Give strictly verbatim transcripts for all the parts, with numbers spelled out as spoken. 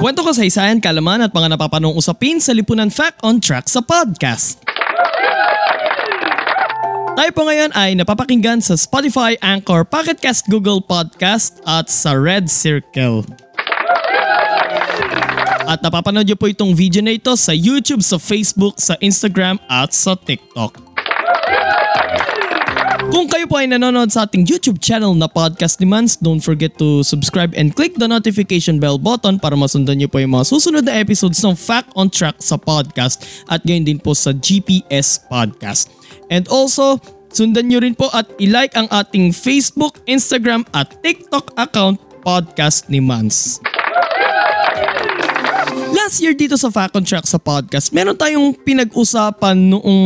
Kwento kasaysayan, kalaman at mga napapanong usapin sa lipunan Fact on Track sa podcast. Tayo po ngayon ay napapakinggan sa Spotify, Anchor, Pocket Cast, Google Podcast at sa Red Circle. At napapanood niyo po itong video na ito sa YouTube, sa Facebook, sa Instagram at sa TikTok. Kung kayo po ay nanonood sa ating YouTube channel na Podcast ni Mans, don't forget to subscribe and click the notification bell button para masundan niyo po yung mga susunod na episodes ng Fact on Track sa podcast at gayon din po sa G P S Podcast. And also, sundan niyo rin po at ilike ang ating Facebook, Instagram at TikTok account Podcast ni Mans. Last year dito sa Fact on Track sa podcast, meron tayong pinag-usapan noong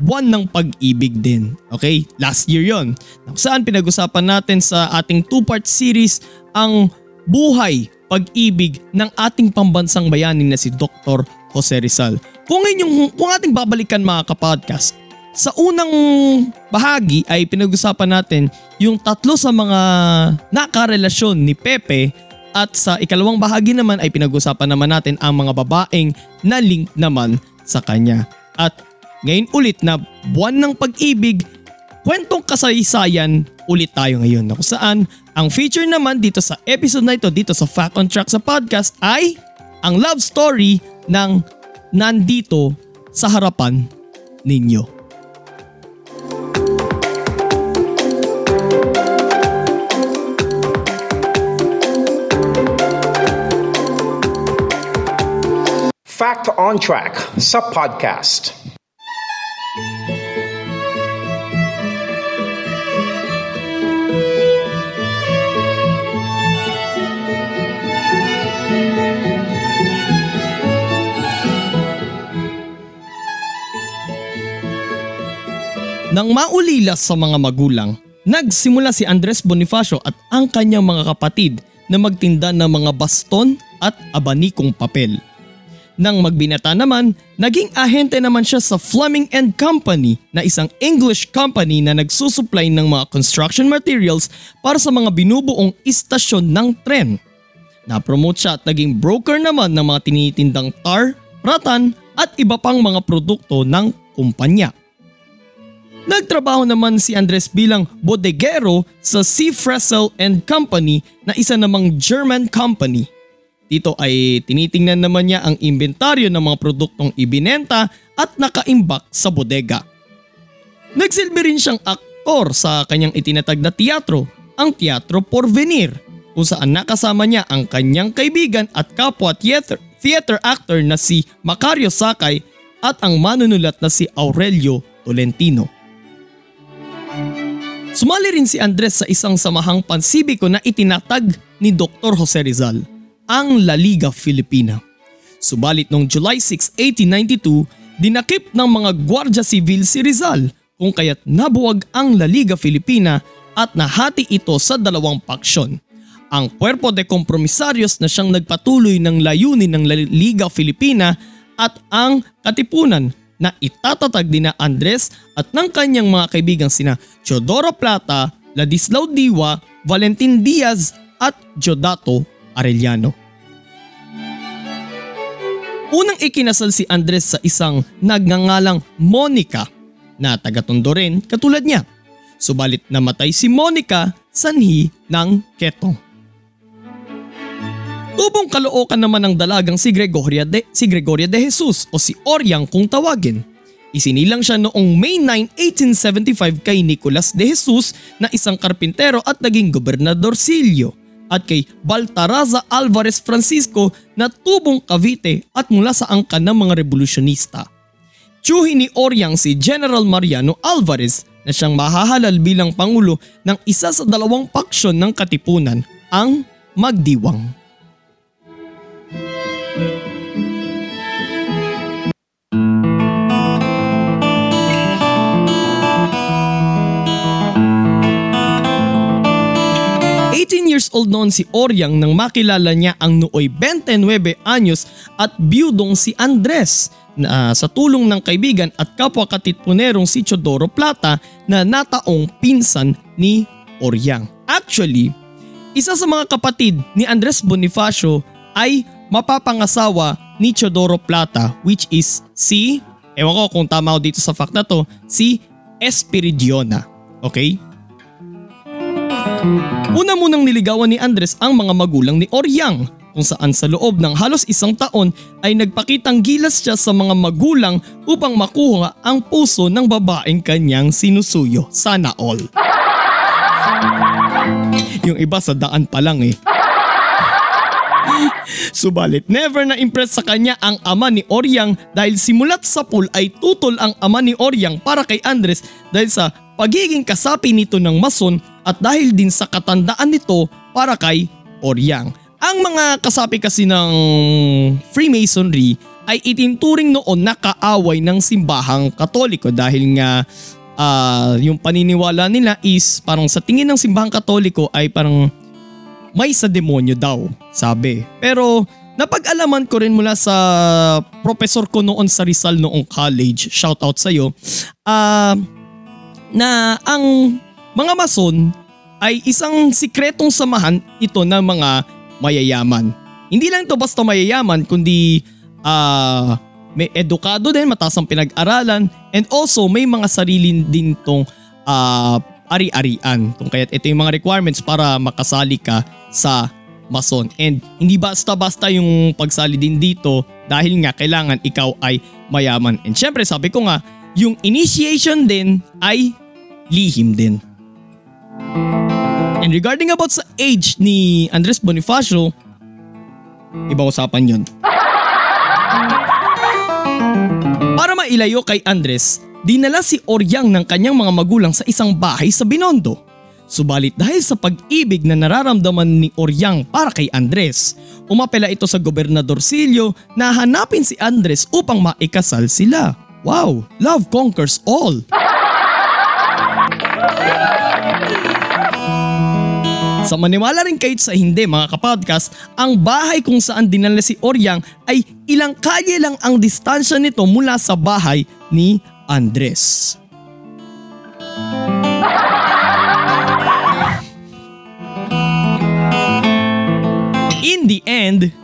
buwan ng pag-ibig din. Okay, last year yon. Saan pinag-usapan natin sa ating two-part series ang buhay, pag-ibig ng ating pambansang bayani na si Doctor Jose Rizal. Kung inyong, kung ating babalikan mga kapodcast, sa unang bahagi ay pinag-usapan natin yung tatlo sa mga nakarelasyon ni Pepe at sa ikalawang bahagi naman ay pinag-usapan naman natin ang mga babaeng na link naman sa kanya. At ngayon ulit na buwan ng pag-ibig, kwentong kasaysayan ulit tayo ngayon na kung saan ang feature naman dito sa episode na ito dito sa Fact on Track sa podcast ay ang love story ng Nandito sa Harapan Ninyo. Fact on Track sa podcast. Nang maulilas sa mga magulang, nagsimula si Andres Bonifacio at ang kanyang mga kapatid na magtinda ng mga baston at abanikong papel. Nang magbinata naman, naging ahente naman siya sa Fleming and Company na isang English company na nagsusupply ng mga construction materials para sa mga binubuong istasyon ng tren. Napromote siya at naging broker naman ng mga tinitindang tar, ratan at iba pang mga produkto ng kumpanya. Nagtrabaho naman si Andres bilang bodegero sa C. Fressel and Company na isa namang German company. Dito ay tinitingnan naman niya ang inventaryo ng mga produktong ibinenta at nakaimbak sa bodega. Nagsilbi rin siyang aktor sa kanyang itinatag na teatro, ang Teatro Porvenir, kung saan nakasama niya ang kanyang kaibigan at kapwa theater, theater actor na si Macario Sakay at ang manunulat na si Aurelio Tolentino. Sumali rin si Andres sa isang samahang pansibiko na itinatag ni Doctor Jose Rizal, ang La Liga Filipina. Subalit noong July sixth, eighteen ninety-two, dinakip ng mga Guardia Civil si Rizal kung kaya't nabuwag ang La Liga Filipina at nahati ito sa dalawang paksyon. Ang Cuerpo de Compromisarios na siyang nagpatuloy ng layunin ng La Liga Filipina at ang Katipunan na itatatag din na Andres at ng kanyang mga kaibigang sina Teodoro Plata, Ladislao Diwa, Valentin Diaz at Jodato Arellano. Unang ikinasal si Andres sa isang nagngangalang Monica na taga-Tondo rin katulad niya. Subalit namatay si Monica sanhi ng ketong. Tubong kalookan naman ng dalagang si Gregoria de, si Gregoria de Jesus o si Oryang kung tawagin. Isinilang siya noong May ninth, eighteen seventy-five kay Nicolas de Jesus na isang karpintero at naging gobernadorsilyo at kay Baltaraza Alvarez Francisco na tubong Cavite at mula sa angkan ng mga revolusyonista. Tiyuhin ni Oryang si General Mariano Alvarez na siyang mahahalal bilang pangulo ng isa sa dalawang paksyon ng Katipunan, ang Magdiwang. eighteen years old noon si Oriang nang makilala niya ang nooy twenty-nine anyos at biyudong si Andres na uh, sa tulong ng kaibigan at kapwa katitpunerong si Teodoro Plata na nataong pinsan ni Oriang. Actually, isa sa mga kapatid ni Andres Bonifacio ay mapapangasawa ni Teodoro Plata, which is si, ewan ko kung tama ako dito sa fact na to, si Espiridiona. Okay? Una munang niligawan ni Andres ang mga magulang ni Oriang, kung saan sa loob ng halos isang taon ay nagpakitang gilas siya sa mga magulang upang makuha ang puso ng babaeng kanyang sinusuyo. Sana all. Yung iba sa daan pa lang eh. Subalit never na impress sa kanya ang ama ni Oriang dahil simulat sa pool ay tutol ang ama ni Oriang para kay Andres dahil sa pagiging kasapi nito ng mason at dahil din sa katandaan nito para kay Oriang. Ang mga kasapi kasi ng Freemasonry ay itinturing noon na kaaway ng simbahang Katoliko dahil nga uh, yung paniniwala nila is parang sa tingin ng simbahang Katoliko ay parang may sa demonyo daw, sabi. Pero napag-alaman ko rin mula sa professor ko noon sa Rizal noong college, shoutout sa'yo, uh, na ang mga mason ay isang sikretong samahan ito ng mga mayayaman. Hindi lang ito basta mayayaman kundi uh, may edukado din, mataas ang pinag-aralan, and also may mga sarili din itong uh, ari-arian. Kung kaya't ito yung mga requirements para makasali ka sa mason. And hindi basta-basta yung pagsali din dito dahil nga kailangan ikaw ay mayaman. And syempre sabi ko nga, yung initiation din ay lihim din. And regarding about sa age ni Andres Bonifacio, ibang usapan yun. Para mailayo kay Andres, dinala si Oriang ng kanyang mga magulang sa isang bahay sa Binondo. Subalit dahil sa pag-ibig na nararamdaman ni Oriang para kay Andres, umapela ito sa Gobernador Silio na hanapin si Andres upang maikasal sila. Wow, love conquers all! Sa maniwala rin kahit sa hindi mga kapodcast, ang bahay kung saan dinala si Oriang ay ilang kalye lang ang distansya nito mula sa bahay ni Andres. In the end,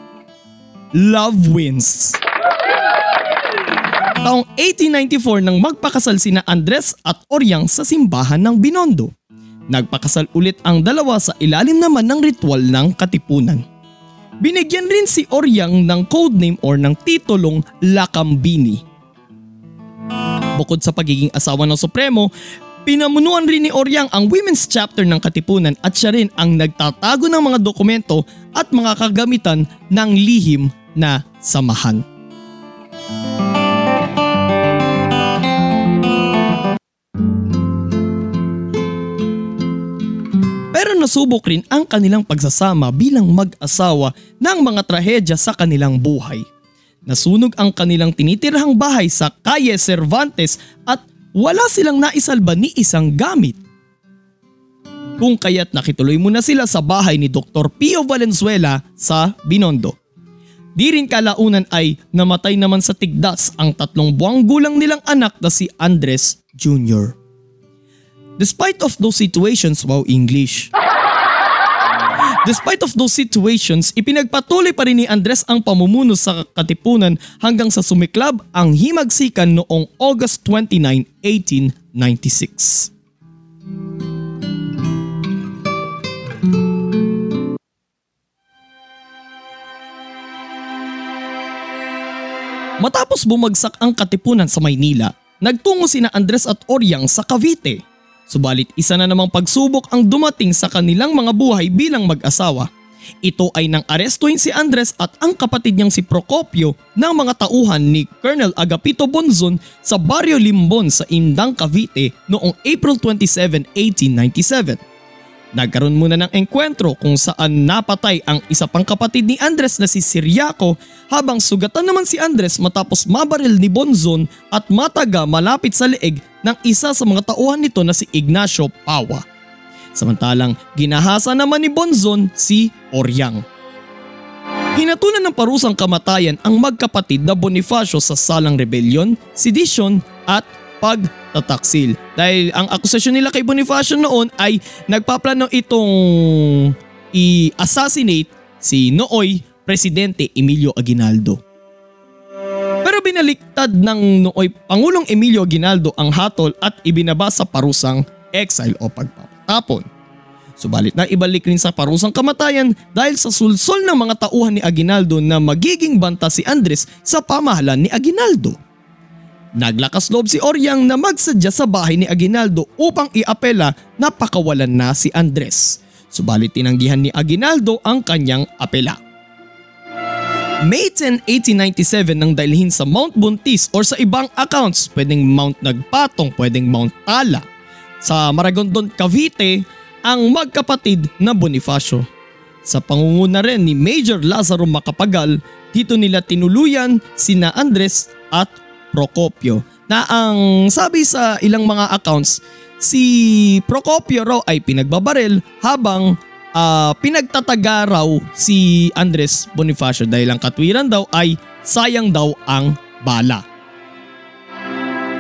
love wins. Taong eighteen ninety-four nang magpakasal sina Andres at Oriang sa simbahan ng Binondo. Nagpakasal ulit ang dalawa sa ilalim naman ng ritual ng Katipunan. Binigyan rin si Oriang ng codename or ng titulong Lakambini. Bukod sa pagiging asawa ng Supremo, pinamunuan rin ni Oriang ang Women's Chapter ng Katipunan at siya rin ang nagtatago ng mga dokumento at mga kagamitan ng lihim na samahan. Nasubok rin ang kanilang pagsasama bilang mag-asawa ng mga trahedya sa kanilang buhay. Nasunog ang kanilang tinitirhang bahay sa Calle Cervantes at wala silang naisalba ni isang gamit. Kung kaya't nakituloy muna sila sa bahay ni Doctor Pio Valenzuela sa Binondo. Di rin kalaunan ay namatay naman sa tigdas ang tatlong buwang gulang nilang anak na si Andres Junior Despite of those situations, wow English. Despite of those situations, ipinagpatuloy pa rin ni Andres ang pamumuno sa Katipunan hanggang sa sumiklab ang Himagsikan noong August twenty-ninth, eighteen ninety-six. Matapos bumagsak ang Katipunan sa Maynila, nagtungo sina Andres at Oriang sa Cavite. Subalit isa na namang pagsubok ang dumating sa kanilang mga buhay bilang mag-asawa. Ito ay nang arestuin si Andres at ang kapatid niyang si Procopio ng mga tauhan ni Colonel Agapito Bonzon sa Barrio Limbon sa Indang, Cavite noong April twenty-seventh, eighteen ninety-seven. Nagkaroon muna ng engkwentro kung saan napatay ang isa pang kapatid ni Andres na si Ciriaco habang sugatan naman si Andres matapos mabaril ni Bonzon at mataga malapit sa leeg ng isa sa mga tauhan nito na si Ignacio Pawa. Samantalang ginahasa naman ni Bonzon si Oryang. Hinatulan ng parusang kamatayan ang magkapatid na Bonifacio sa salang rebellion, sedisyon at pagtataksil. Dahil ang akusasyon nila kay Bonifacio noon ay nagpaplano itong i-assassinate si nooy Presidente Emilio Aguinaldo. Pero binaliktad ng nooy Pangulong Emilio Aguinaldo ang hatol at ibinaba sa parusang exile o pagpapatapon. Subalit na ibalik rin sa parusang kamatayan dahil sa sulsol ng mga tauhan ni Aguinaldo na magiging banta si Andres sa pamahalan ni Aguinaldo. Naglakas loob si Oryang na magsadya sa bahay ni Aguinaldo upang iapela na pakawalan na si Andres. Subalit tinanggihan ni Aguinaldo ang kanyang apela. May tenth, eighteen ninety-seven nang dalhin sa Mount Buntis or sa ibang accounts pwedeng Mount Nagpatong, pwedeng Mount Tala. Sa Maragondon, Cavite, ang magkapatid na Bonifacio. Sa pangunguna rin ni Major Lazaro Macapagal, dito nila tinuluyan sina Andres at Procopio na ang sabi sa ilang mga accounts, si Procopio raw ay pinagbabaril habang uh, pinagtataga raw si Andres Bonifacio dahil ang katwiran daw ay sayang daw ang bala.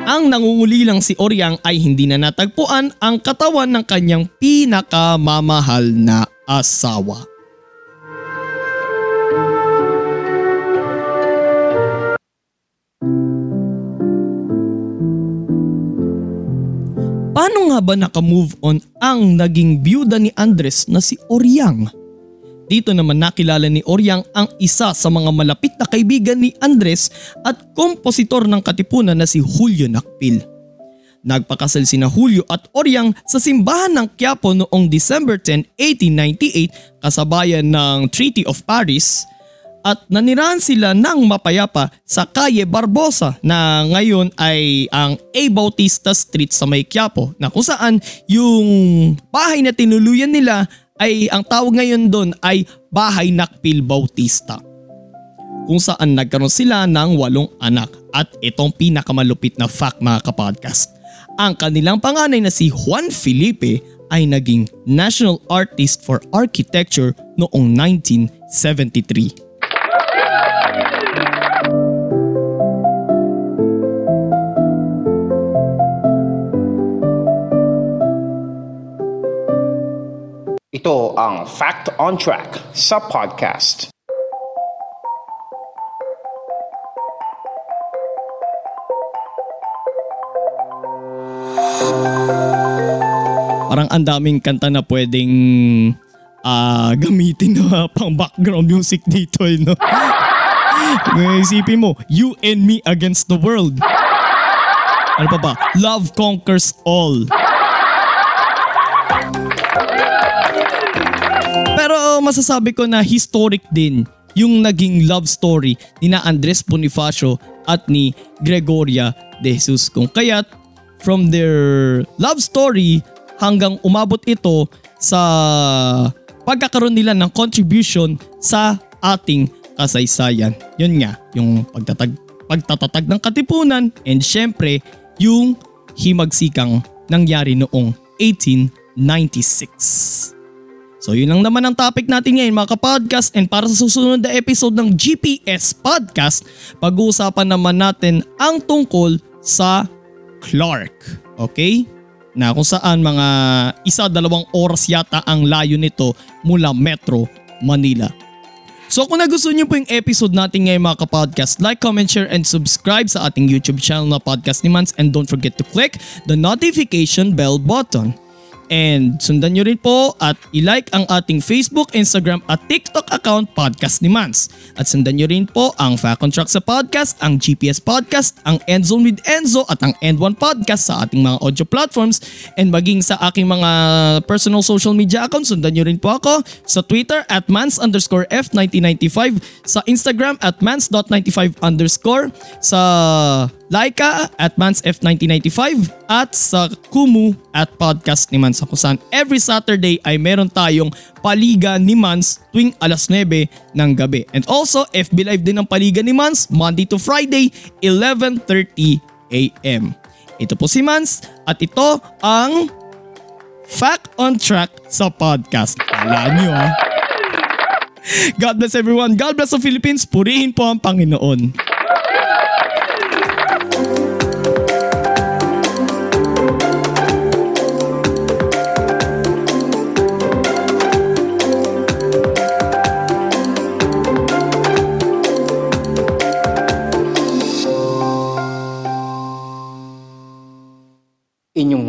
Ang nangungulilang si Oryang ay hindi na natagpuan ang katawan ng kanyang pinakamamahal na asawa. Paano nga ba nakamove on ang naging byuda ni Andres na si Oryang? Dito naman nakilala ni Oryang ang isa sa mga malapit na kaibigan ni Andres at kompositor ng Katipunan na si Julio Nakpil. Nagpakasal sina Julio at Oryang sa simbahan ng Quiapo noong December tenth, eighteen ninety-eight kasabayan ng Treaty of Paris at nanirahan sila ng mapayapa sa Calle Barbosa na ngayon ay ang A. Bautista Street sa may Quiapo na kung saan yung bahay na tinuluyan nila ay ang tawag ngayon doon ay Bahay Nakpil Bautista kung saan nagkaroon sila ng walong anak at itong pinakamalupit na fact mga kapodcast. Ang kanilang panganay na si Juan Felipe ay naging National Artist for Architecture noong nineteen seventy-three. Ito ang Fact on Track sa podcast. Parang ang daming kanta na pwedeng uh, gamitin na pang background music dito. Eh, no? Isipin mo, You and Me Against the World. Ano pa ba? Love Conquers All. Pero masasabi ko na historic din yung naging love story ni na Andres Bonifacio at ni Gregoria de Jesus. Kung kaya't from their love story hanggang umabot ito sa pagkakaroon nila ng contribution sa ating kasaysayan. Yun nga, yung pagtatag, pagtatatag ng Katipunan and syempre yung Himagsikang nangyari noong eighteen ninety-six. So yun lang naman ang topic natin ngayon mga kapodcast, and para sa susunod na episode ng G P S Podcast, pag-uusapan naman natin ang tungkol sa Clark. Okay? Na kung saan mga isa dalawang oras yata ang layo nito mula Metro Manila. So kung nagustuhan niyo po yung episode natin ngayon mga kapodcast, like, comment, share, and subscribe sa ating YouTube channel na Podcast ni Mans, and don't forget to click the notification bell button. And sundan nyo rin po at ilike ang ating Facebook, Instagram at TikTok account Podcast ni Mans. At sundan nyo rin po ang Fact on Track sa podcast, ang G P S Podcast, ang Endzone with Enzo at ang End One Podcast sa ating mga audio platforms. And maging sa aking mga personal social media accounts, sundan nyo rin po ako sa Twitter at Mans underscore F nineteen ninety-five, sa Instagram at Mans.ninety-five underscore, sa Laika at Mans F nineteen ninety-five at sa Kumu at podcast ni Mans, ako saan every Saturday ay meron tayong Paliga ni Mans tuwing alas nuwebe ng gabi. And also F B Live din ang Paliga ni Mans Monday to Friday eleven thirty a m Ito po si Mans at ito ang Fact on Track sa podcast. Alam nyo ha. God bless everyone. God bless the Philippines. Purihin po ang Panginoon. Inyong